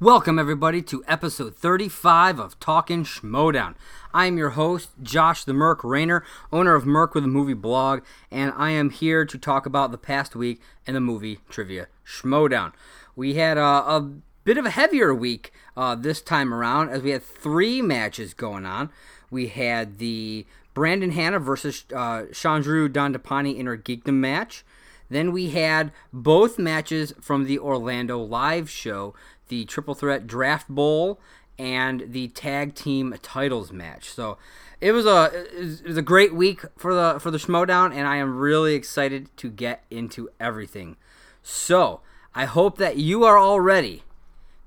Welcome, everybody, to episode 35 of Talkin' Schmoedown. I am your host, Josh the Merc Rainer, owner of Merc with a Movie blog, and I am here to talk about the past week and the movie trivia Schmoedown. We had a bit of a heavier week this time around, as we had three matches going on. We had the Brandon Hanna versus Chandru Dandapani Intergeekdom match. Then we had both matches from the Orlando live show, the Triple Threat Draft Bowl, and the Tag Team Titles match. So it was a great week for the Schmoedown, and I am really excited to get into everything. So I hope that you are all ready,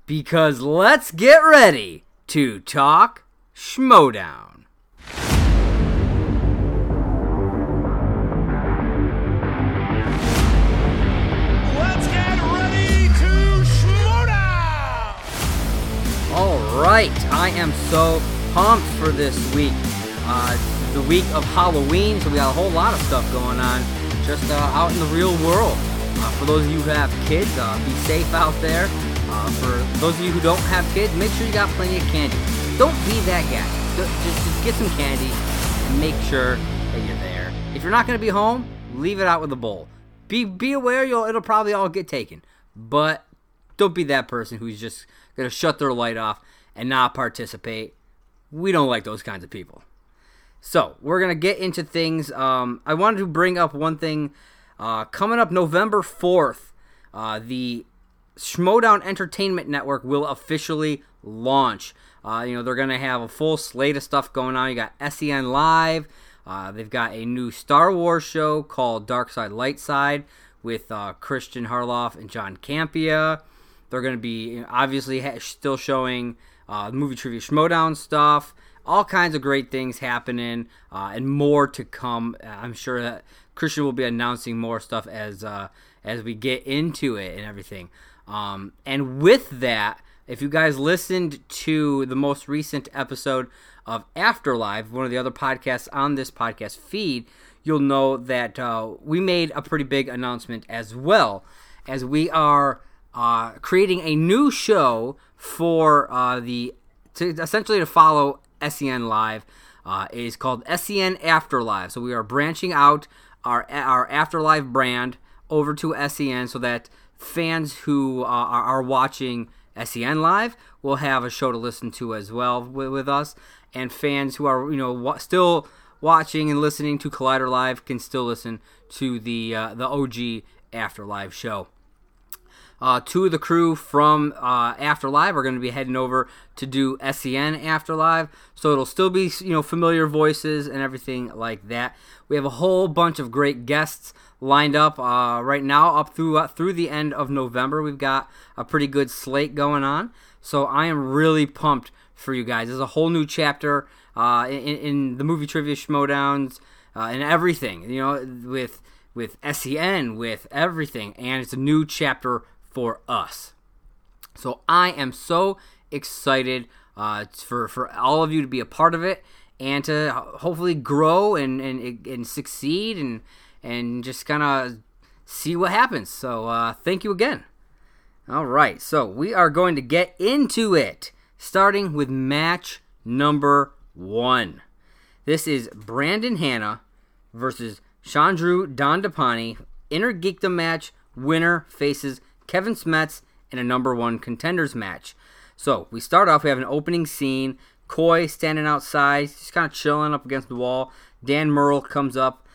because let's get ready to talk Schmoedown. Right, I am so pumped for this week. The week of Halloween, so we got a whole lot of stuff going on just out in the real world. For those of you who have kids, be safe out there. For those of you who don't have kids, make sure you got plenty of candy. Don't be that guy. Just get some candy and make sure that you're there. If you're not going to be home, leave it out with a bowl. Be aware, it'll probably all get taken. But don't be that person who's just going to shut their light off and not participate. We don't like those kinds of people. So, we're going to get into things. I wanted to bring up one thing. Coming up November 4th, the Schmoedown Entertainment Network will officially launch. They're going to have a full slate of stuff going on. You got SEN Live. They've got a new Star Wars show called Dark Side, Light Side with Christian Harloff and John Campia. They're going to be obviously still showing movie trivia Schmoedown stuff, all kinds of great things happening, and more to come. I'm sure that Christian will be announcing more stuff as we get into it and everything. And with that, if you guys listened to the most recent episode of Afterlife, one of the other podcasts on this podcast feed, you'll know that we made a pretty big announcement as well, as we are creating a new show to follow SEN Live. It is called SEN After Live. So we are branching out our After Live brand over to SEN, so that fans who are watching SEN Live will have a show to listen to as well with us, and fans who are still watching and listening to Collider Live can still listen to the OG After Live show. Two of the crew from Afterlife are going to be heading over to do SEN Afterlife, so it'll still be familiar voices and everything like that. We have a whole bunch of great guests lined up right now up through the end of November. We've got a pretty good slate going on, so I am really pumped for you guys. There's a whole new chapter in the movie trivia Schmoedowns and everything, with SEN, with everything, and it's a new chapter for us. So I am so excited for all of you to be a part of it, and to hopefully grow and succeed and just kind of see what happens. So thank you again. All right, so we are going to get into it, starting with match number 1. This is Brandon Hanna versus Chandru Dandapani. Intergeekdom match. Winner faces Kevin Smets in a number 1 contenders match. So we start off, we have an opening scene. Coy standing outside, just kind of chilling up against the wall. Dan Merle comes up.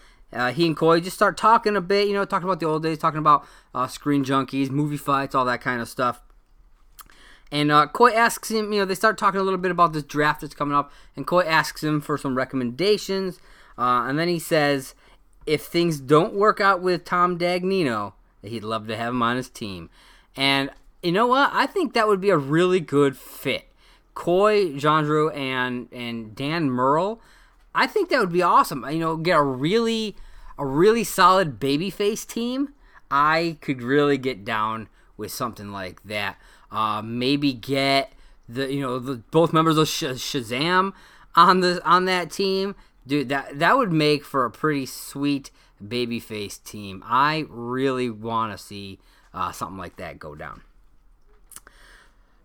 He and Coy just start talking a bit, talking about the old days, talking about Screen Junkies, movie fights, all that kind of stuff. And Coy asks him, they start talking a little bit about this draft that's coming up, and Coy asks him for some recommendations. And then he says, if things don't work out with Tom Dagnino, that he'd love to have him on his team. And you know what? I think that would be a really good fit. Coy, Chandru, and Dan Merle, I think that would be awesome. Get a really solid babyface team. I could really get down with something like that. Maybe get the both members of Shazam on that team. Dude, that would make for a pretty sweet babyface team. I really want to see something like that go down.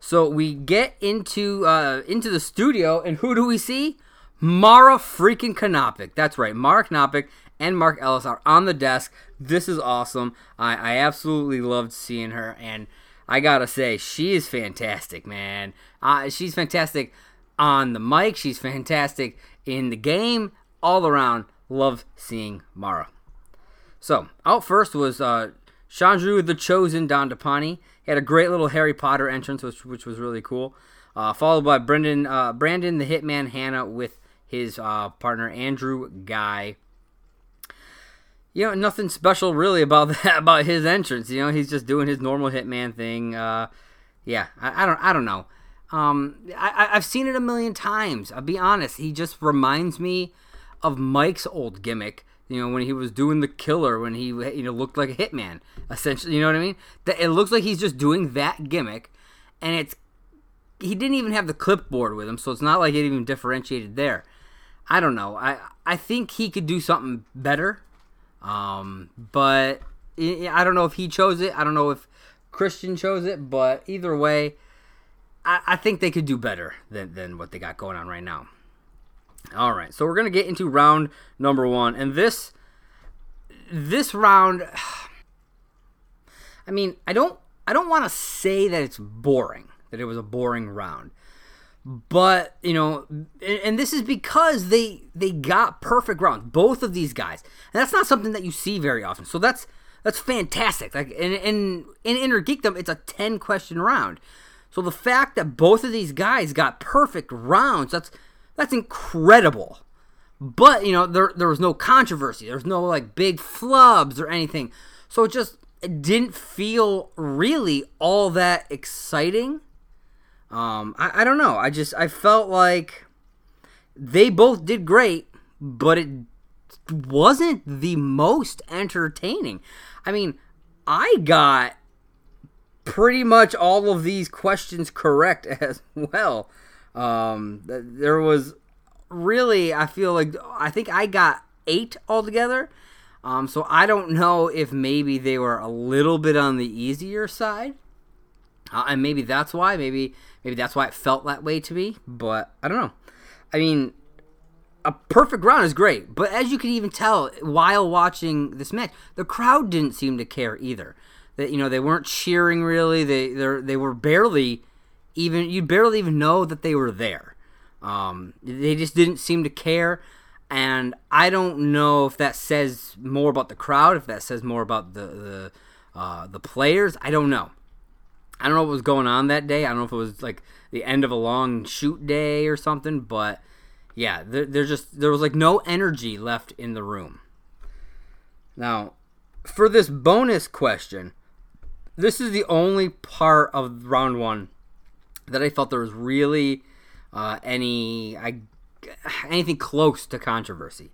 So we get into the studio, and who do we see? Mara freaking Knopik. That's right, Mara Knopik and Mark Ellis are on the desk. This is awesome. I absolutely loved seeing her, and I gotta say, she is fantastic, man. She's fantastic on the mic. She's fantastic in the game. All around, love seeing Mara. So, out first was Chandru the Chosen Dandapani. He had a great little Harry Potter entrance, which was really cool. Followed by Brandon the Hitman Hanna with his partner Andrew Guy. You know, nothing special really about his entrance. You know, he's just doing his normal hitman thing. I don't know. I've seen it a million times. I'll be honest. He just reminds me of Mike's old gimmick. You know, when he was doing the killer, when he looked like a hitman, essentially. You know what I mean? It looks like he's just doing that gimmick, and he didn't even have the clipboard with him, so it's not like it even differentiated there. I don't know. I think he could do something better, but I don't know if he chose it. I don't know if Christian chose it, but either way, I think they could do better than what they got going on right now. All right, so we're going to get into round number one. And this round, I mean, I don't want to say that it's boring, that it was a boring round. But, you know, and this is because they got perfect rounds, both of these guys. And that's not something that you see very often. So that's fantastic. Like in Intergeekdom, it's a 10-question round. So the fact that both of these guys got perfect rounds, that's incredible. But, you know, there was no controversy. There's no, like, big flubs or anything. So it didn't feel really all that exciting. I don't know. I felt like they both did great, but it wasn't the most entertaining. I mean, I got pretty much all of these questions correct as well. There was really, I think I got 8 altogether. So I don't know if maybe they were a little bit on the easier side. And maybe that's why, maybe that's why it felt that way to me, but I don't know. I mean, a perfect round is great, but as you can even tell while watching this match, the crowd didn't seem to care either. That, you know, they weren't cheering really. They were barely even, you'd barely even know that they were there. They just didn't seem to care, and I don't know if that says more about the crowd, if that says more about the players. I don't know. I don't know what was going on that day. I don't know if it was like the end of a long shoot day or something, but yeah, there was like no energy left in the room. Now, for this bonus question, this is the only part of round one that I felt there was really anything close to controversy.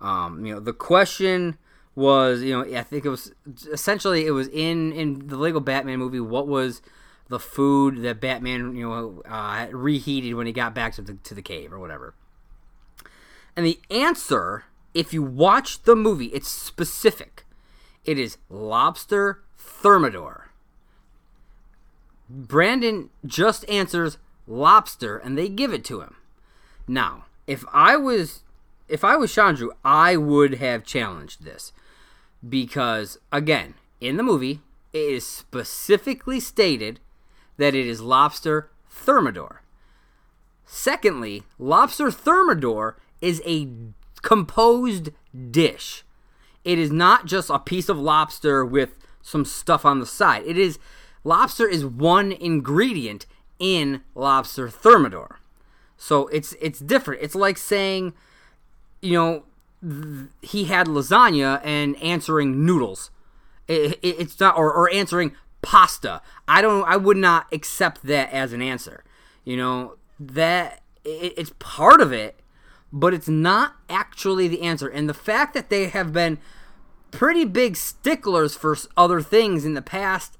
The question was, I think it was essentially, it was in the Lego Batman movie, what was the food that Batman reheated when he got back to the cave or whatever? And the answer, if you watch the movie, it's specific. It is Lobster Thermidor. Brandon just answers lobster, and they give it to him. Now, if I was Chandru, I would have challenged this because, again, in the movie, it is specifically stated that it is Lobster Thermidor. Secondly, Lobster Thermidor is a composed dish. It is not just a piece of lobster with some stuff on the side. Lobster is one ingredient in Lobster Thermidor. So it's different. It's like saying, he had lasagna and answering noodles. It's not, or answering pasta. I would not accept that as an answer. That it's part of it, but it's not actually the answer. And the fact that they have been pretty big sticklers for other things in the past,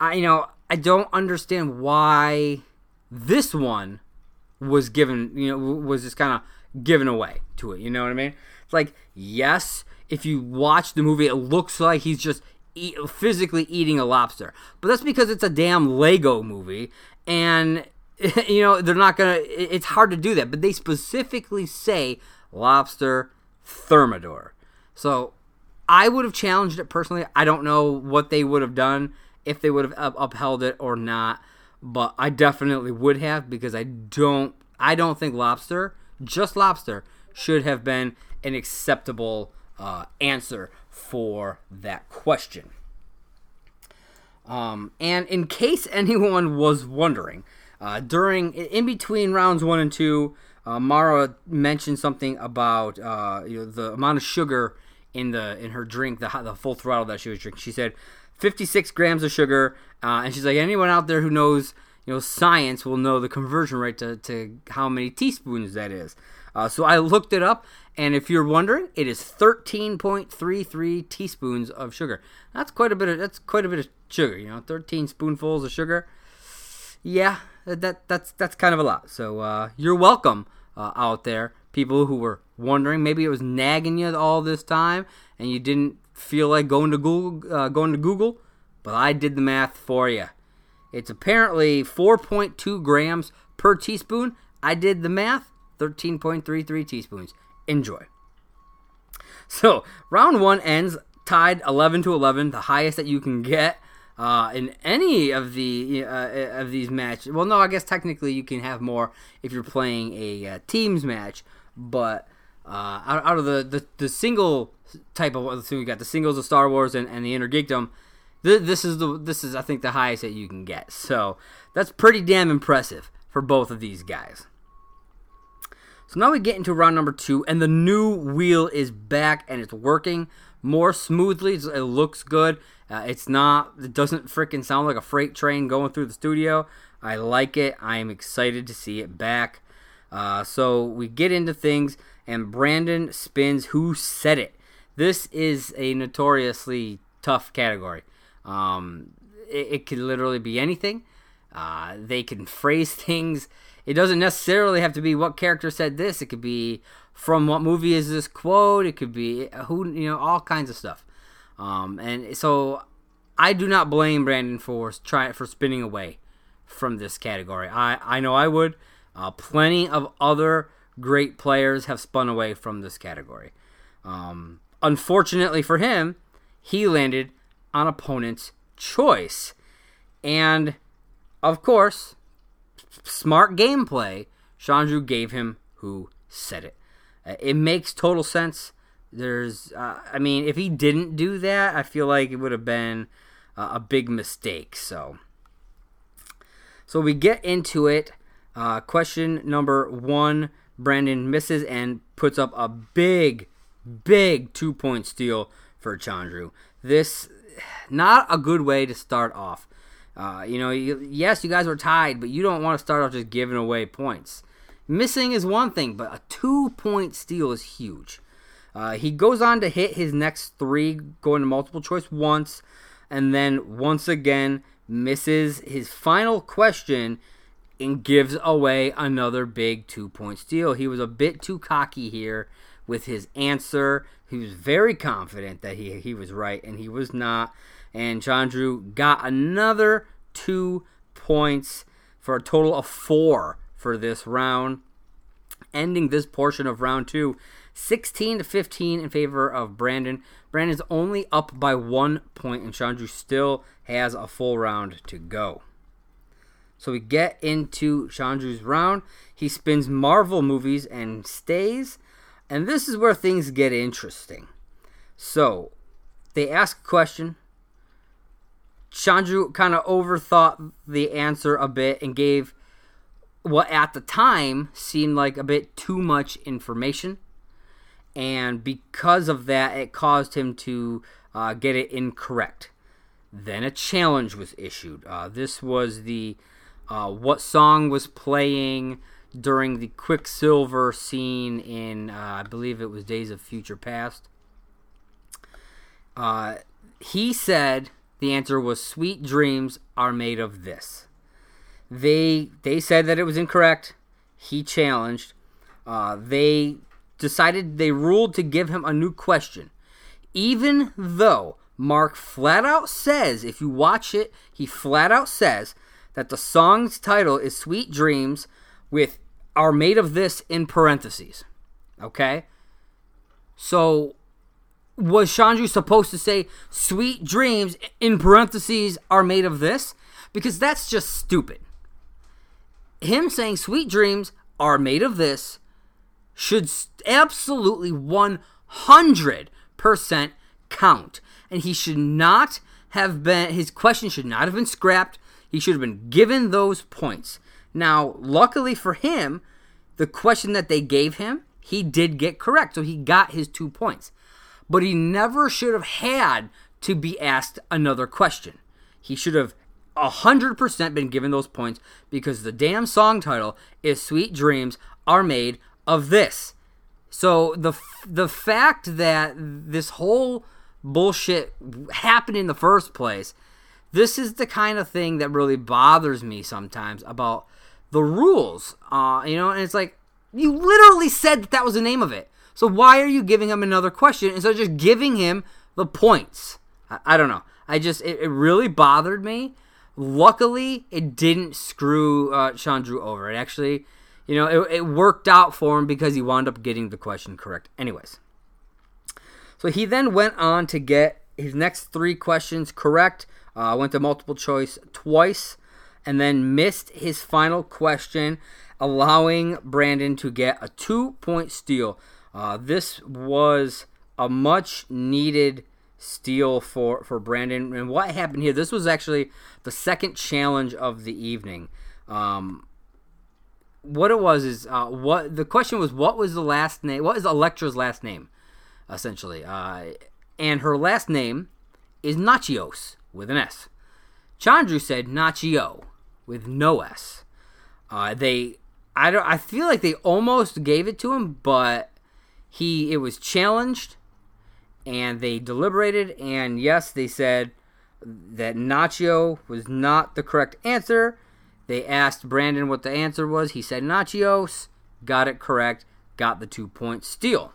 I don't understand why this one was given, was just kind of given away to it. You know what I mean? It's like, yes, if you watch the movie, it looks like he's just physically eating a lobster. But that's because it's a damn Lego movie, and you know they're not gonna. It's hard to do that. But they specifically say Lobster Thermidor. So I would have challenged it personally. I don't know what they would have done, if they would have upheld it or not. But I definitely would have, because I don't think lobster, just lobster, should have been an acceptable answer for that question. And in case anyone was wondering, in between rounds 1 and 2, Mara mentioned something about the amount of sugar in her drink, the full throttle that she was drinking. She said 56 grams of sugar, and she's like, anyone out there who knows science will know the conversion rate to how many teaspoons that is. So I looked it up, and if you're wondering, it is 13.33 teaspoons of sugar. That's quite a bit of sugar, 13 spoonfuls of sugar. Yeah, that's kind of a lot. So you're welcome out there, people who were wondering. Maybe it was nagging you all this time, and you didn't feel like going to Google, but I did the math for you. It's apparently 4.2 grams per teaspoon. I did the math, 13.33 teaspoons. Enjoy. So, round 1 ends tied 11-11, the highest that you can get in any of the of these matches. Well, no, I guess technically you can have more if you're playing a teams match, but out of the single type of, so we got the singles of Star Wars and the Intergeekdom. This is I think the highest that you can get. So that's pretty damn impressive for both of these guys. So now we get into round number 2, and the new wheel is back, and it's working more smoothly. It looks good. It doesn't freaking sound like a freight train going through the studio. I like it. I am excited to see it back. So we get into things, and Brandon spins Who Said It. This is a notoriously tough category. It could literally be anything. They can phrase things. It doesn't necessarily have to be what character said this. It could be from what movie is this quote. It could be who, all kinds of stuff. And so I do not blame Brandon for spinning away from this category. I know I would. Plenty of other great players have spun away from this category. Unfortunately for him, he landed on opponent's choice. And, of course, smart gameplay, Chandru gave him Who Said It. It makes total sense. If he didn't do that, I feel like it would have been a big mistake. So we get into it. Question number 1, Brandon misses and puts up a big 2-point steal for Chandru. This, not a good way to start off. Yes, you guys were tied, but you don't want to start off just giving away points. Missing is one thing, but a 2-point steal is huge. He goes on to hit his next 3, going to multiple choice once, and then once again misses his final question and gives away another big 2-point steal. He was a bit too cocky here with his answer. He was very confident that he was right, and he was not. And Chandru got another 2 points for a total of 4 for this round, ending this portion of round 2, 16-15 in favor of Brandon. Brandon's only up by 1 point, and Chandru still has a full round to go. So we get into Chandru's round. He spins Marvel movies and stays. And this is where things get interesting. So, they ask a question. Chandru kind of overthought the answer a bit and gave what at the time seemed like a bit too much information. And because of that, it caused him to get it incorrect. Then a challenge was issued. This was the what song was playing during the Quicksilver scene in, I believe it was Days of Future Past. He said the answer was Sweet Dreams Are Made of This. They said that it was incorrect. He challenged. They ruled to give him a new question, even though Mark flat out says, if you watch it, he flat out says that the song's title is Sweet Dreams with Are Made of This in parentheses. Okay? So, was Chandru supposed to say Sweet Dreams in parentheses Are Made of This? Because that's just stupid. Him saying Sweet Dreams Are Made of This should absolutely 100% count. And he should not have been, his question should not have been scrapped. He should have been given those points. Now, luckily for him, the question that they gave him, he did get correct. So he got his 2 points. But he never should have had to be asked another question. He should have 100% been given those points because the damn song title is Sweet Dreams Are Made of This. So the fact that this whole bullshit happened in the first place, this is the kind of thing that really bothers me sometimes about the rules. And it's like, you literally said that was the name of it. So why are you giving him another question instead of just giving him the points? I don't know. It really bothered me. Luckily, it didn't screw Chandru over. It actually, it worked out for him because he wound up getting the question correct. Anyways. So he then went on to get his next 3 questions correct. Went to multiple choice twice. And then missed his final question, allowing Brandon to get a 2-point steal. This was a much needed steal for Brandon. And what happened here, this was actually the second challenge of the evening. What it was is, the question was, what is Electra's last name, essentially? And her last name is Nachios, with an S. Chandru said Nachio, with no S. I feel like they almost gave it to him, but it was challenged, and they deliberated, and yes, they said that Nacho was not the correct answer. They asked Brandon what the answer was. He said Nachios, got it correct, got the 2-point steal.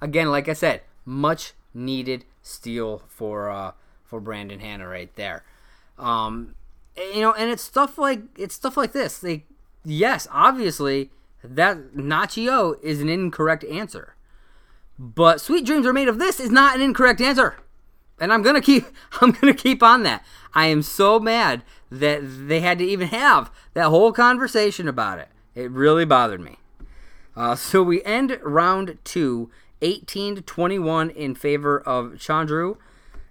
Again, like I said, much needed steal for Brandon Hanna right there. And it's stuff like this. Yes, obviously, that Nacho is an incorrect answer. But Sweet Dreams Are Made of This is not an incorrect answer. And I'm gonna keep on that. I am so mad that they had to even have that whole conversation about it. It really bothered me. So we end round 2, 18-21 in favor of Chandru.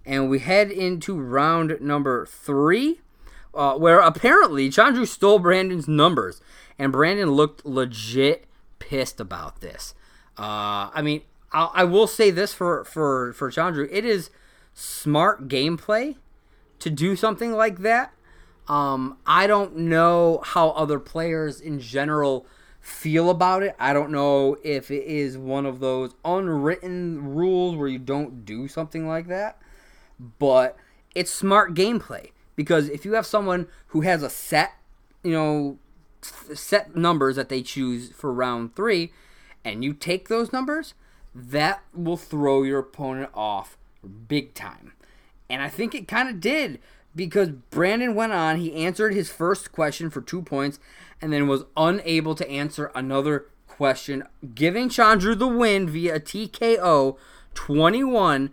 And we head into round number 3. Where apparently Chandru stole Brandon's numbers, and Brandon looked legit pissed about this. I will say this for Chandru, it is smart gameplay to do something like that. I don't know how other players in general feel about it. I don't know if it is one of those unwritten rules where you don't do something like that, but it's smart gameplay. Because if you have someone who has a set numbers that they choose for round 3, and you take those numbers, that will throw your opponent off big time. And I think it kind of did, because Brandon went on, he answered his first question for 2 points, and then was unable to answer another question, giving Chandru the win via TKO 21-20.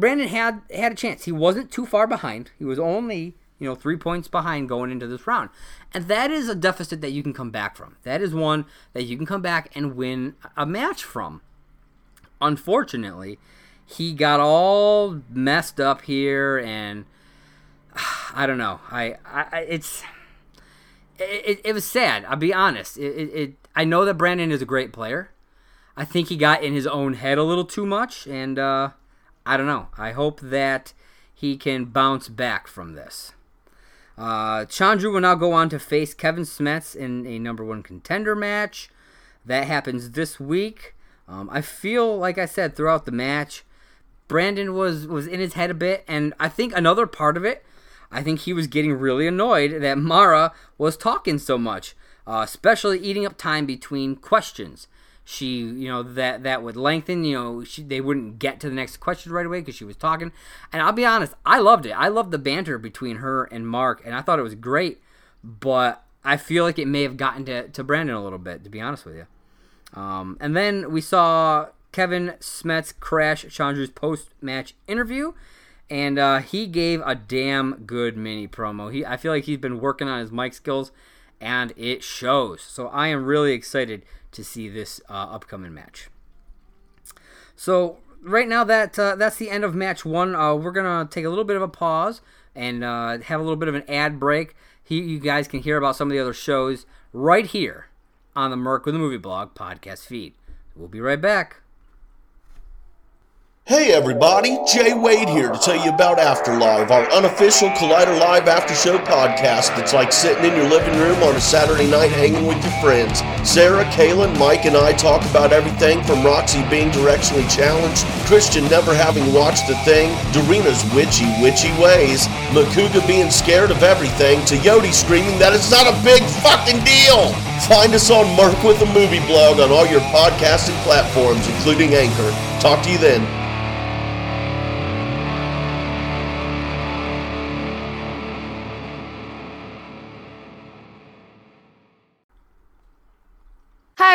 Brandon had a chance. He wasn't too far behind. He was only, 3 points behind going into this round. And that is a deficit that you can come back from. That is one that you can come back and win a match from. Unfortunately, he got all messed up here, and I don't know. It was sad. I'll be honest. I know that Brandon is a great player. I think he got in his own head a little too much, and I don't know. I hope that he can bounce back from this. Chandru will now go on to face Kevin Smets in a number 1 contender match. That happens this week. I feel, like I said, throughout the match, Brandon was in his head a bit. And I think another part of it, I think he was getting really annoyed that Mara was talking so much, especially eating up time between questions. She, you know, that would lengthen, you know, they wouldn't get to the next question right away because she was talking. And I'll be honest, I loved it. I loved the banter between her and Mark, and I thought it was great. But I feel like it may have gotten to Brandon a little bit, to be honest with you. And then we saw Kevin Smets crash Chandru's post-match interview, and he gave a damn good mini promo. I feel like he's been working on his mic skills, and it shows. So I am really excited to see this upcoming match. So right now that's the end of match one. We're going to take a little bit of a pause and have a little bit of an ad break. You guys can hear about some of the other shows right here on the Merc with the Movie Blog podcast feed. We'll be right back. Hey everybody, Jay Wade here to tell you about Afterlife, our unofficial Collider Live after show podcast that's like sitting in your living room on a Saturday night hanging with your friends. Sarah, Kaylin, Mike, and I talk about everything from Roxy being directionally challenged, Christian never having watched a thing, Doreena's witchy ways, Makuga being scared of everything, to Yodi screaming that it's not a big fucking deal! Find us on Merc with a Movie Blog on all your podcasting platforms, including Anchor. Talk to you then. Hi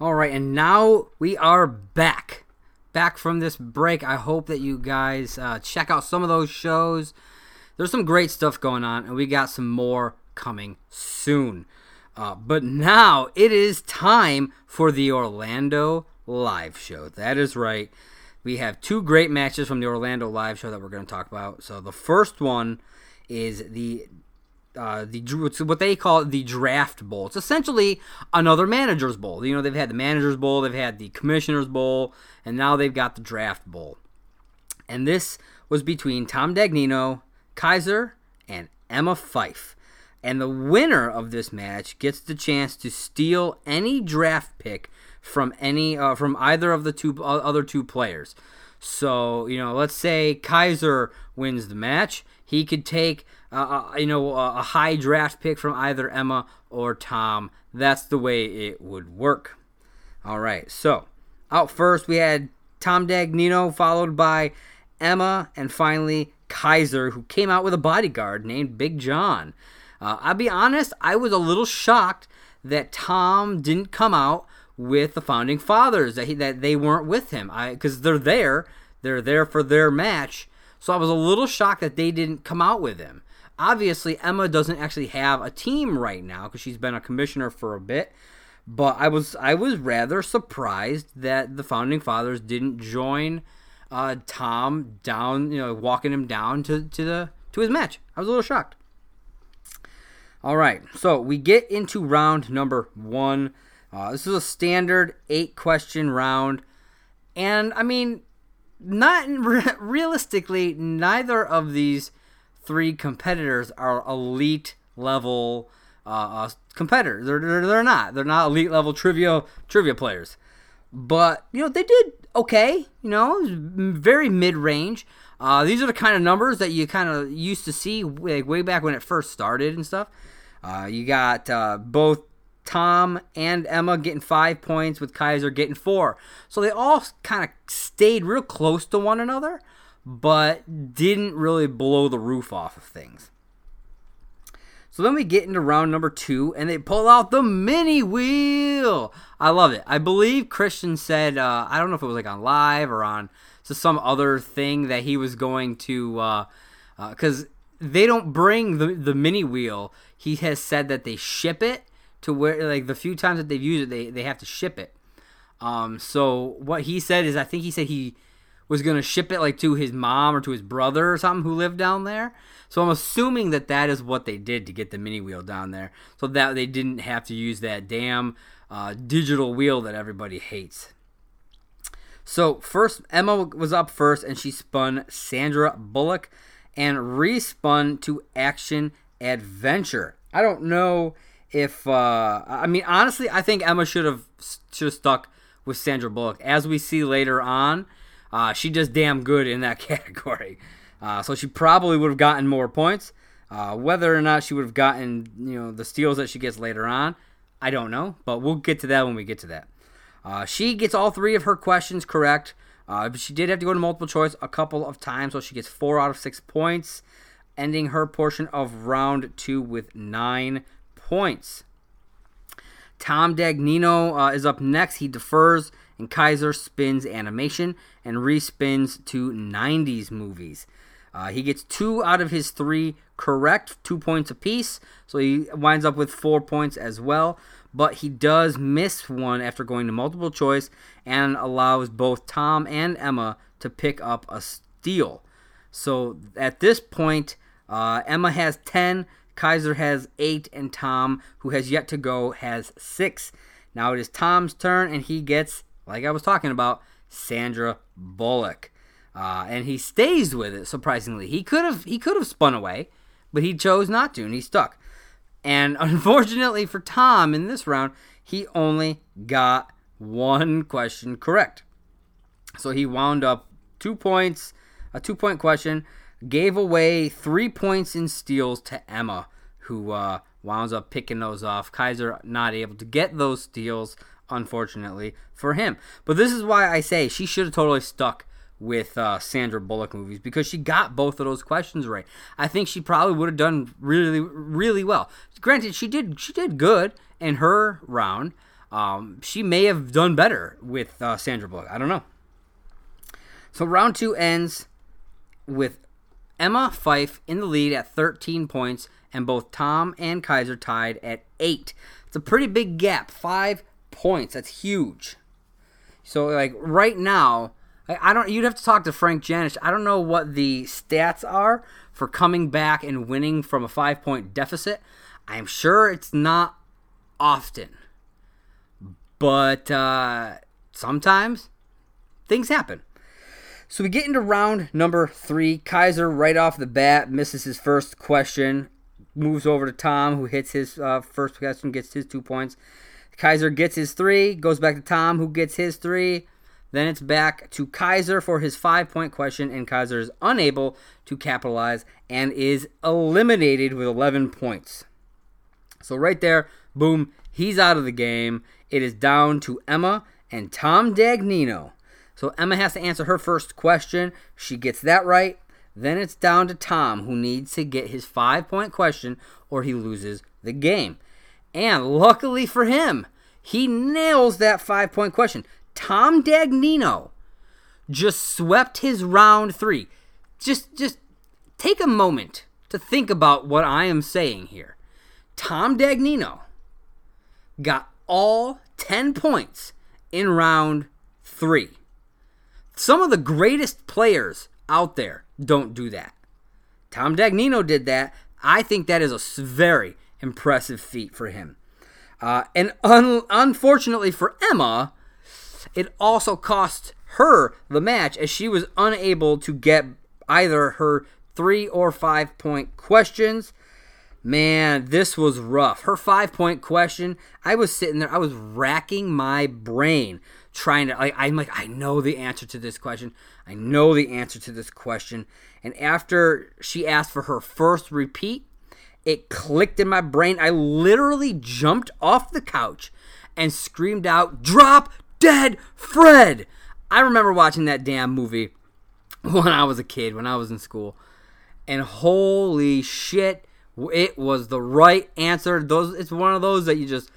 All right, and now we are back from this break. I hope that you guys check out some of those shows. There's some great stuff going on, and we got some more coming soon. But now it is time for the Orlando Live Show. That is right. We have two great matches from the Orlando Live Show that we're going to talk about. So the first one is what they call the Draft Bowl. It's essentially another Manager's Bowl. You know, they've had the Manager's Bowl, they've had the Commissioner's Bowl, and now they've got the Draft Bowl. And this was between Tom Dagnino, Kaiser, and Emma Fife. And the winner of this match gets the chance to steal any draft pick from either of the other two players. So, you know, let's say Kaiser wins the match. He could take a high draft pick from either Emma or Tom. That's the way it would work. All right, so out first we had Tom Dagnino, followed by Emma, and finally Kaiser, who came out with a bodyguard named Big John. I'll be honest, I was a little shocked that Tom didn't come out with the Founding Fathers, that they weren't with him, because they're there for their match. So I was a little shocked that they didn't come out with him. Obviously, Emma doesn't actually have a team right now because she's been a commissioner for a bit. But I was rather surprised that the Founding Fathers didn't join Tom down, you know, walking him down to his match. I was a little shocked. All right, so we get into round number one. This is a standard 8-question round, and I mean, realistically, neither of these three competitors are elite level competitors. They're not. They're not elite level trivia players. But you know, they did okay. You know, very mid range. These are the kind of numbers that you kind of used to see like way back when it first started and stuff. You got both Tom and Emma getting 5 points, with Kaiser getting 4. So they all kind of stayed real close to one another, but didn't really blow the roof off of things. So then we get into round number 2, and they pull out the mini wheel. I love it. I believe Christian said, I don't know if it was like on live or on some other thing, that he was going to, because they don't bring the mini wheel. He has said that they ship it to where, like, the few times that they've used it, they have to ship it. So what he said is, I think he said he was going to ship it like to his mom or to his brother or something who lived down there. So I'm assuming that that is what they did to get the mini wheel down there, so that they didn't have to use that damn digital wheel that everybody hates. So first, Emma was up first, and she spun Sandra Bullock and respun to Action Adventure. I don't know if I mean, honestly, I think Emma should have stuck with Sandra Bullock. As we see later on, she does damn good in that category. So she probably would have gotten more points. Whether or not she would have gotten, you know, the steals that she gets later on, I don't know. But we'll get to that when we get to that. She gets all three of her questions correct. But she did have to go to multiple choice a couple of times, so she gets 4 out of 6 points, ending her portion of round 2 with 9 points. Tom Dagnino is up next. He defers, and Kaiser spins animation and respins to 90s movies. He gets 2 out of his 3 correct, 2 points apiece, so he winds up with 4 points as well. But he does miss one after going to multiple choice and allows both Tom and Emma to pick up a steal. So at this point, Emma has 10, Kaiser has 8, and Tom, who has yet to go, has 6. Now it is Tom's turn, and he gets, like I was talking about, Sandra Bullock. And he stays with it, surprisingly. He could have spun away, but he chose not to, and he's stuck. And unfortunately for Tom in this round, he only got 1 question correct. So he wound up 2 points, a 2-point question, gave away 3 points in steals to Emma, who wound up picking those off. Kaiser not able to get those steals, unfortunately, for him. But this is why I say she should have totally stuck with Sandra Bullock movies, because she got both of those questions right. I think she probably would have done really, really well. Granted, she did good in her round. She may have done better with Sandra Bullock. I don't know. So round 2 ends with Emma Fife in the lead at 13 points, and both Tom and Kaiser tied at 8. It's a pretty big gap, 5 points. That's huge. So like right now, you'd have to talk to Frank Janish. I don't know what the stats are for coming back and winning from a 5-point deficit. I'm sure it's not often, but sometimes things happen. So we get into round number 3. Kaiser, right off the bat, misses his first question, moves over to Tom, who hits his first question, gets his 2 points. Kaiser gets his 3, goes back to Tom, who gets his 3. Then it's back to Kaiser for his 5-point question, and Kaiser is unable to capitalize and is eliminated with 11 points. So right there, boom, he's out of the game. It is down to Emma and Tom Dagnino. So Emma has to answer her first question. She gets that right. Then it's down to Tom, who needs to get his 5-point question or he loses the game. And luckily for him, he nails that 5-point question. Tom Dagnino just swept his round 3. Just take a moment to think about what I am saying here. Tom Dagnino got all 10 points in round 3. Some of the greatest players out there don't do that. Tom Dagnino did that. I think that is a very impressive feat for him. And unfortunately for Emma, it also cost her the match, as she was unable to get either her 3 or 5-point questions. Man, this was rough. Her 5-point question, I was sitting there, I was racking my brain trying to, I know the answer to this question. I know the answer to this question. And after she asked for her first repeat, it clicked in my brain. I literally jumped off the couch and screamed out, "Drop Dead Fred!" I remember watching that damn movie when I was a kid, when I was in school. And holy shit, it was the right answer. It's one of those that you just,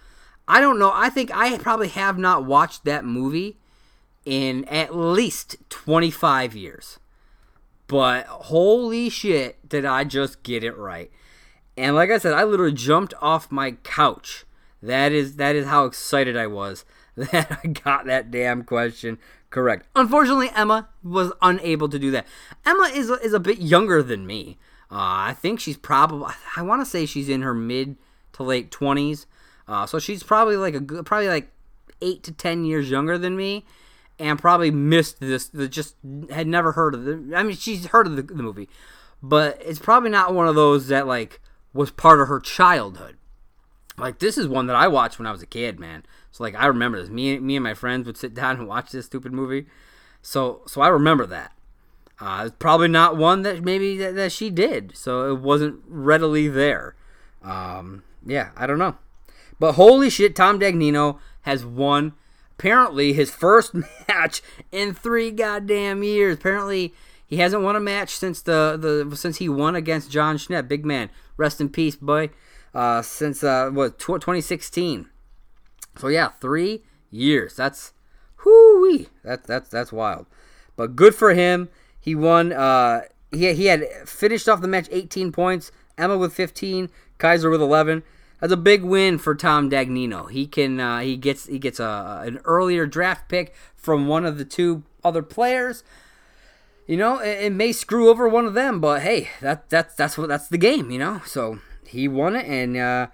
I don't know. I think I probably have not watched that movie in at least 25 years. But holy shit, did I just get it right. And like I said, I literally jumped off my couch. That is how excited I was that I got that damn question Correct. Unfortunately, Emma was unable to do that. Emma is a bit younger than me. I think she's probably, I want to say she's in her mid to late 20s. So she's probably like 8 to 10 years younger than me, and probably missed this. Just had never heard of the. I mean, she's heard of the movie, but it's probably not one of those that like was part of her childhood. Like, this is one that I watched when I was a kid, man. So like, I remember this. Me and my friends would sit down and watch this stupid movie. So I remember that. It's probably not one that maybe that she did. So it wasn't readily there. Yeah, I don't know. But holy shit, Tom Dagnino has won, apparently, his first match in 3 goddamn years. Apparently, he hasn't won a match since since he won against John Schnepp. Big man, rest in peace, boy. Since 2016. So yeah, 3 years. That's whoo-wee. That's wild. But good for him. He won. He had finished off the match 18 points. Emma with 15. Kaiser with 11. That's a big win for Tom Dagnino. He gets an earlier draft pick from one of the 2 other players. You know, it may screw over one of them, but hey, that's the game, you know. So he won it, and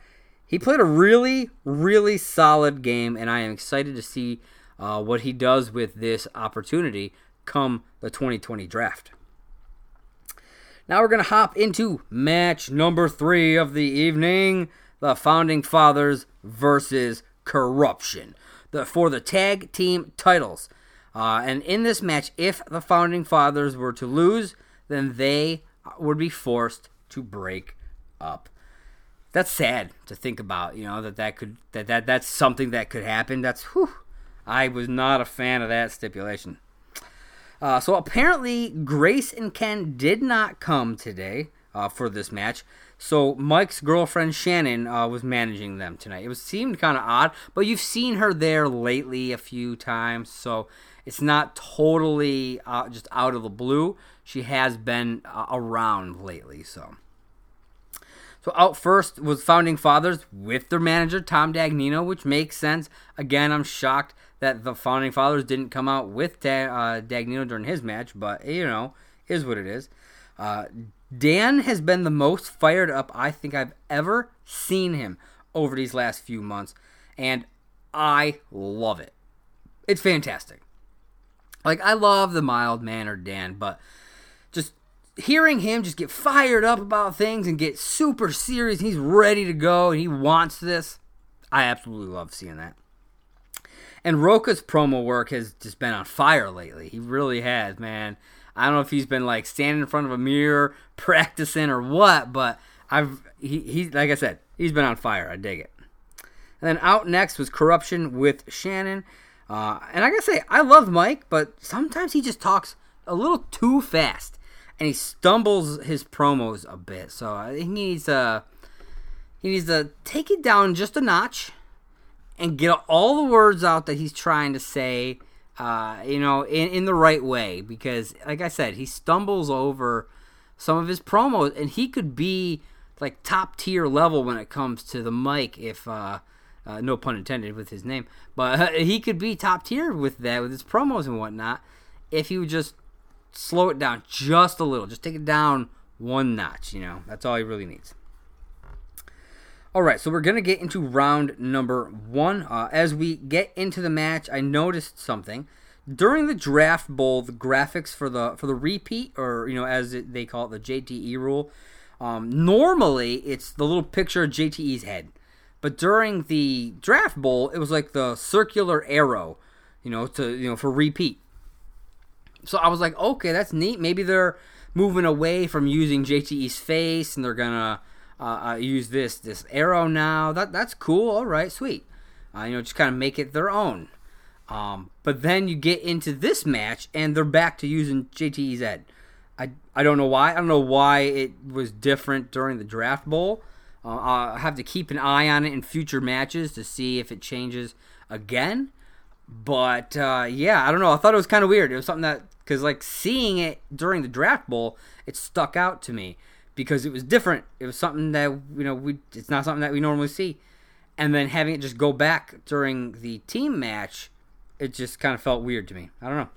he played a really, really solid game, and I am excited to see what he does with this opportunity come the 2020 draft. Now we're gonna hop into match number 3 of the evening. The Founding Fathers versus Corruption for the tag team titles. And in this match, if the Founding Fathers were to lose, then they would be forced to break up. That's sad to think about, you know, that's something that could happen. I was not a fan of that stipulation. So apparently, Grace and Ken did not come today for this match. So Mike's girlfriend Shannon was managing them tonight. It seemed kind of odd, but you've seen her there lately a few times, so it's not totally just out of the blue. She has been around lately. So out first was Founding Fathers with their manager Tom Dagnino, which makes sense. Again, I'm shocked that the Founding Fathers didn't come out with Dagnino during his match, but you know, is what it is. Dan has been the most fired up I think I've ever seen him over these last few months, and I love it. It's fantastic. Like, I love the mild-mannered Dan, but just hearing him just get fired up about things and get super serious, and he's ready to go, and he wants this, I absolutely love seeing that. And Roka's promo work has just been on fire lately. He really has, man. I don't know if he's been like standing in front of a mirror practicing or what, but he like I said, he's been on fire. I dig it. And then out next was Corruption with Shannon. And I gotta say, I love Mike, but sometimes he just talks a little too fast, and he stumbles his promos a bit. So I think he needs to take it down just a notch and get all the words out that he's trying to say. You know, in the right way, because like I said, he stumbles over some of his promos, and he could be like top tier level when it comes to the mic, if no pun intended with his name, but he could be top tier with that, with his promos and whatnot, if he would just slow it down just a little, just take it down one notch. You know, that's all he really needs. Alright, so we're going to get into round number 1. As we get into the match, I noticed something. During the draft bowl, the graphics for the repeat, or, you know, they call it, the JTE rule, normally it's the little picture of JTE's head. But during the draft bowl, it was like the circular arrow, you know, for repeat. So I was like, okay, that's neat. Maybe they're moving away from using JTE's face, and they're going to use this arrow now. That's cool. All right, sweet. You know, just kind of make it their own. But then you get into this match, and they're back to using JTE's head. I don't know why. I don't know why it was different during the draft bowl. I'll have to keep an eye on it in future matches to see if it changes again. But yeah, I don't know. I thought it was kind of weird. It was something that, because like seeing it during the draft bowl, it stuck out to me, because it was different. It was something that, you know, it's not something that we normally see. And then having it just go back during the team match, it just kind of felt weird to me. I don't know.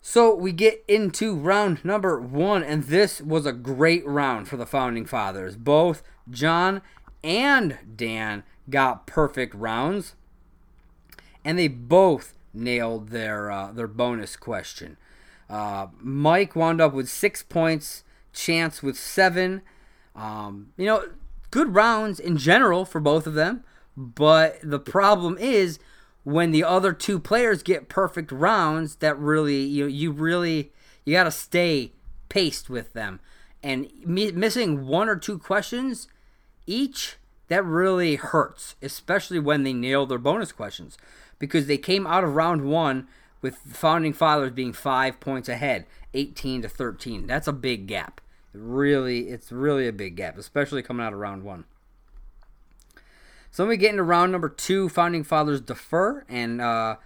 So we get into round number one, and this was a great round for the Founding Fathers. Both John and Dan got perfect rounds, and they both nailed their bonus question. Mike wound up with 6 points, Chance with 7. Good rounds in general for both of them, but the problem is when the other two players get perfect rounds, that really you got to stay paced with them, and missing one or two questions each, that really hurts, especially when they nail their bonus questions, because they came out of round one with the Founding Fathers being 5 points ahead, 18-13. That's a big gap. It's really a big gap, especially coming out of round one. So then we get into round number two. Founding Fathers defer, and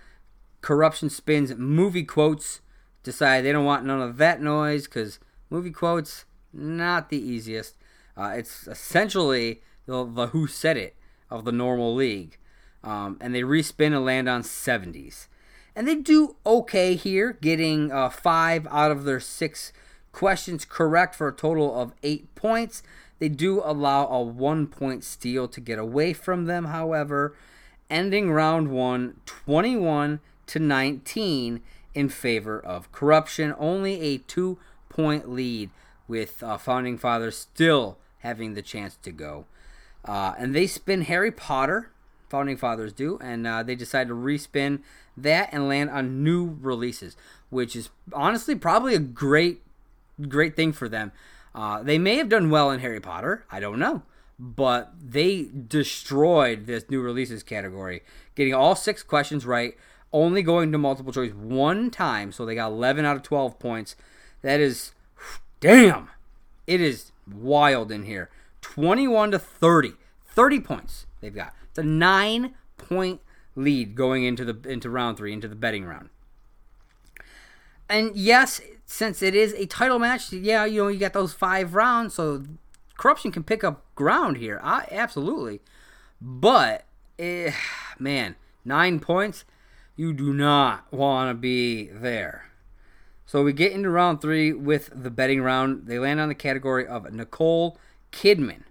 Corruption Spins Movie Quotes decide they don't want none of that noise, because movie quotes, not the easiest. It's essentially the who said it of the normal league. And they respin and land on 70s. And they do okay here, getting 5 out of their 6 questions correct for a total of 8 points. They do allow a 1-point steal to get away from them, however, ending round 1 21-19 in favor of Corruption. Only a 2-point lead, with Founding Fathers still having the chance to go. And they spin Harry Potter, Founding Fathers do, and they decide to respin that and land on New Releases, which is honestly probably a great thing for them. They may have done well in Harry Potter, I don't know, but they destroyed this New Releases category, getting all 6 questions right, only going to multiple choice one time, so they got 11 out of 12 points. That is, damn, it is wild in here. 21-30, 30 points they've got. It's a 9-point lead going into round three, into the betting round. And yes, since it is a title match, yeah, you got those 5 rounds, so Corruption can pick up ground here, absolutely. But 9 points, you do not want to be there. So we get into round three with the betting round. They land on the category of Nicole Kidman.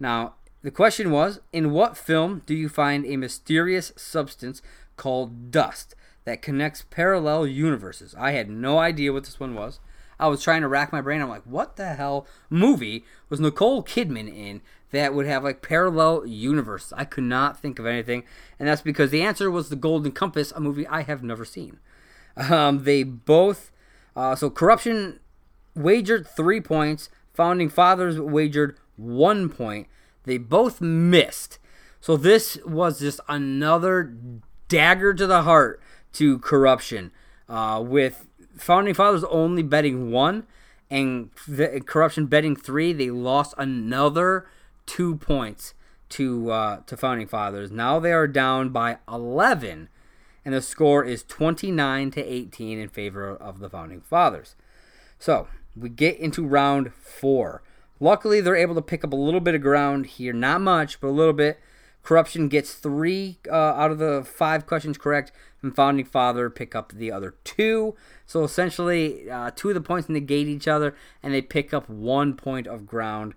Now, the question was, in what film do you find a mysterious substance called dust that connects parallel universes? I had no idea what this one was. I was trying to rack my brain. I'm like, what the hell movie was Nicole Kidman in that would have like parallel universes? I could not think of anything. And that's because the answer was The Golden Compass, a movie I have never seen. They both, so Corruption wagered 3 points. Founding Fathers wagered 1 point. They both missed. So this was just another dagger to the heart to Corruption. With Founding Fathers only betting 1 and the Corruption betting 3, they lost another 2 points to Founding Fathers. Now they are down by 11, and the score is 29-18 in favor of the Founding Fathers. So we get into round 4. Luckily, they're able to pick up a little bit of ground here. Not much, but a little bit. Corruption gets 3 out of the 5 questions correct, and Founding Father pick up the other 2. So essentially, 2 of the points negate each other, and they pick up 1 point of ground,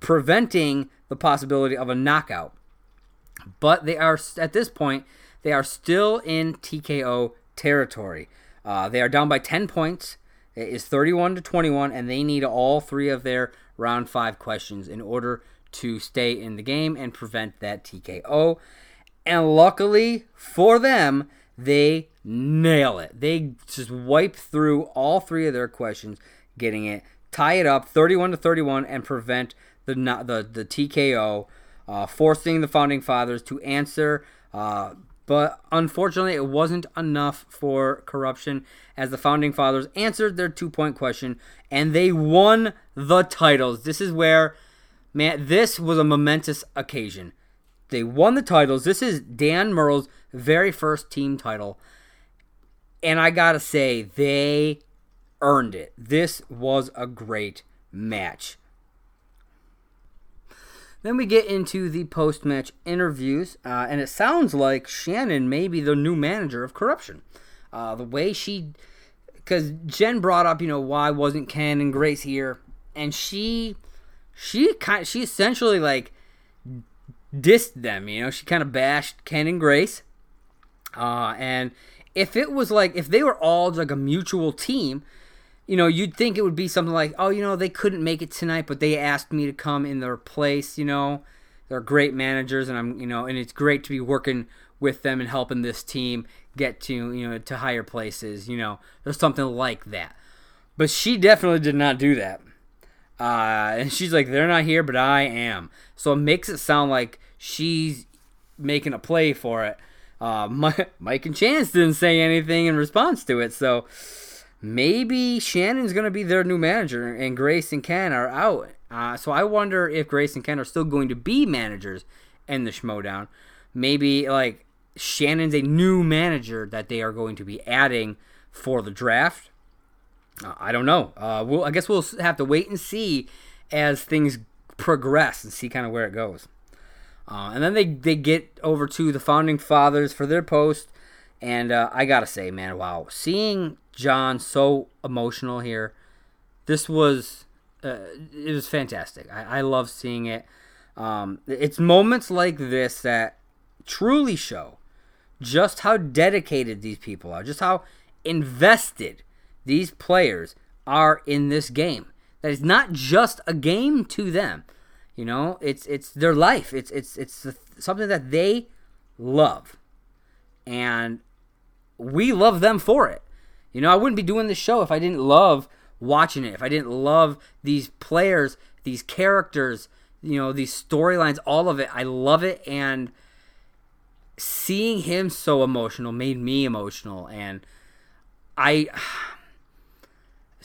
preventing the possibility of a knockout. But they are, at this point, they are still in TKO territory. They are down by 10 points. It is 31-21, and they need all 3 of their round 5 questions in order to stay in the game and prevent that TKO. And luckily for them, they nail it. They just wipe through all 3 of their questions, getting it, tie it up 31-31, and prevent the TKO, forcing the Founding Fathers to answer. But unfortunately, it wasn't enough for Corruption, as the Founding Fathers answered their 2-point question, and they won the titles. This is where, man, this was a momentous occasion. They won the titles. This is Dan Merle's very first team title, and I gotta say, they earned it. This was a great match. Then we get into the post-match interviews, and it sounds like Shannon may be the new manager of Corruption. The way she... Because Jen brought up, why wasn't Ken and Grace here? And she essentially, dissed them, She kind of bashed Ken and Grace. And if it was, if they were all, a mutual team... You'd think it would be something like, they couldn't make it tonight, but they asked me to come in their place, They're great managers, and I'm, and it's great to be working with them and helping this team get to, to higher places, There's something like that. But she definitely did not do that. And she's like, they're not here, but I am. So it makes it sound like she's making a play for it. Mike and Chance didn't say anything in response to it, so... Maybe Shannon's going to be their new manager, and Grace and Ken are out. So I wonder if Grace and Ken are still going to be managers in the Schmoedown. Maybe, Shannon's a new manager that they are going to be adding for the draft. I don't know. I guess we'll have to wait and see as things progress and see kind of where it goes. And then they get over to the Founding Fathers for their post. And I got to say, man, wow. Seeing John so emotional here, this was, it was fantastic. I love seeing it. It's moments like this that truly show just how dedicated these people are, just how invested these players are in this game. That it's not just a game to them. It's their life. It's something that they love. And we love them for it. I wouldn't be doing this show if I didn't love watching it, if I didn't love these players, these characters, these storylines, all of it. I love it, and seeing him so emotional made me emotional. And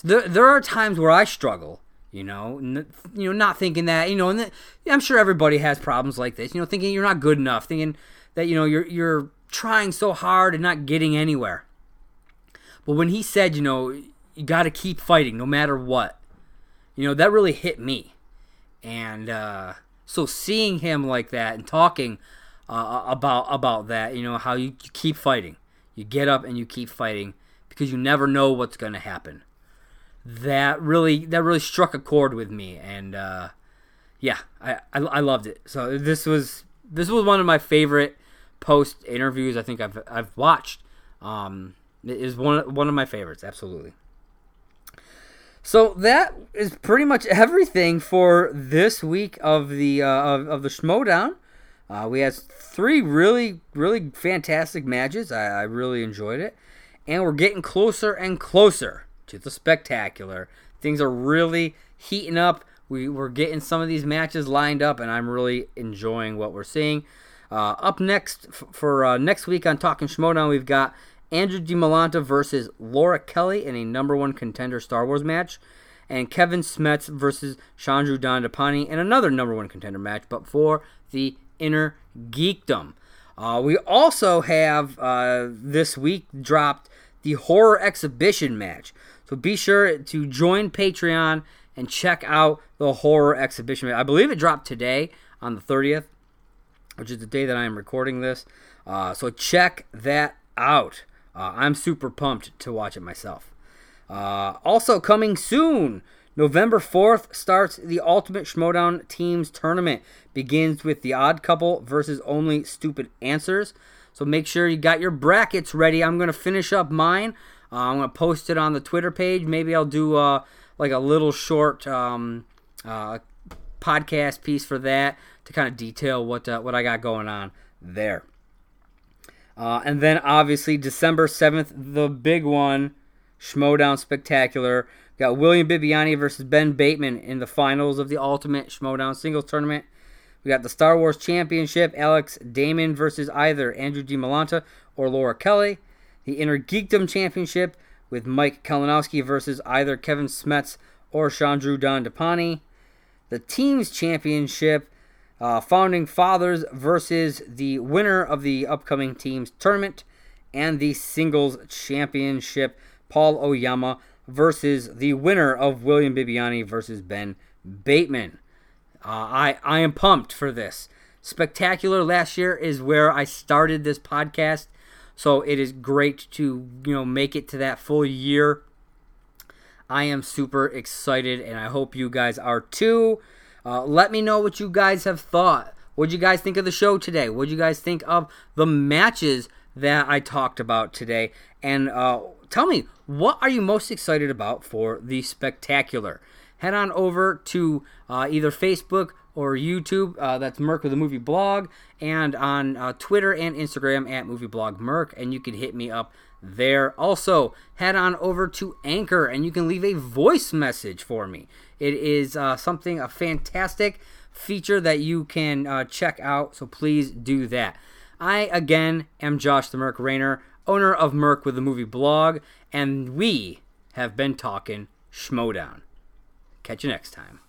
there are times where I struggle, not thinking that, and I'm sure everybody has problems like this, thinking you're not good enough, thinking that, you're trying so hard and not getting anywhere. But when he said, you got to keep fighting no matter what, that really hit me. And so seeing him like that and talking about that, how you keep fighting. You get up and you keep fighting because you never know what's going to happen. That really struck a chord with me. And I loved it. So this was one of my favorite post interviews I think I've watched. It is one of my favorites, absolutely. So that is pretty much everything for this week of the of the Schmoedown. We had 3 really, really fantastic matches. I really enjoyed it, and we're getting closer and closer to the spectacular. Things are really heating up. We're getting some of these matches lined up, and I'm really enjoying what we're seeing. Up next for next week on Talking Schmoedown, we've got Andrew DiMolanta versus Laura Kelly in a number 1 contender Star Wars match, and Kevin Smets versus Chandru Dandapani in another number 1 contender match, but for the Intergeekdom. We also have this week dropped the horror exhibition match, so be sure to join Patreon and check out the horror exhibition match. I believe it dropped today on the 30th. Which is the day that I am recording this. So check that out. I'm super pumped to watch it myself. Also coming soon, November 4th starts the Ultimate Schmoedown Teams Tournament. Begins with the Odd Couple versus Only Stupid Answers. So make sure you got your brackets ready. I'm going to finish up mine. I'm going to post it on the Twitter page. Maybe I'll do a little short podcast piece for that to kind of detail what I got going on there. And then obviously December 7th, the big one, Schmoedown Spectacular. We got William Bibbiani versus Ben Bateman in the finals of the Ultimate Schmoedown Singles Tournament. We got the Star Wars Championship, Alex Damon versus either Andrew DiMolanta or Laura Kelly. The Intergeekdom Championship with Mike Kalinowski versus either Kevin Smets or Chandru Dandapani. The Teams Championship, Founding Fathers versus the winner of the upcoming Teams Tournament, and the Singles Championship, Paul Oyama versus the winner of William Bibbiani versus Ben Bateman. I am pumped for this. Spectacular last year is where I started this podcast, so it is great to, you know, make it to that full year. I am super excited, and I hope you guys are too. Let me know what you guys have thought. What did you guys think of the show today? What did you guys think of the matches that I talked about today? And tell me, what are you most excited about for the Spectacular? Head on over to either Facebook or YouTube. That's Merc with a Movie Blog. And on Twitter and Instagram at Movie Blog Merc. And you can hit me up there. Also, head on over to Anchor, and you can leave a voice message for me. It is a fantastic feature that you can check out, so please do that. I, again, am Josh the Merc Rainer, owner of Merc with the Movie Blog, and we have been talking Schmoedown. Catch you next time.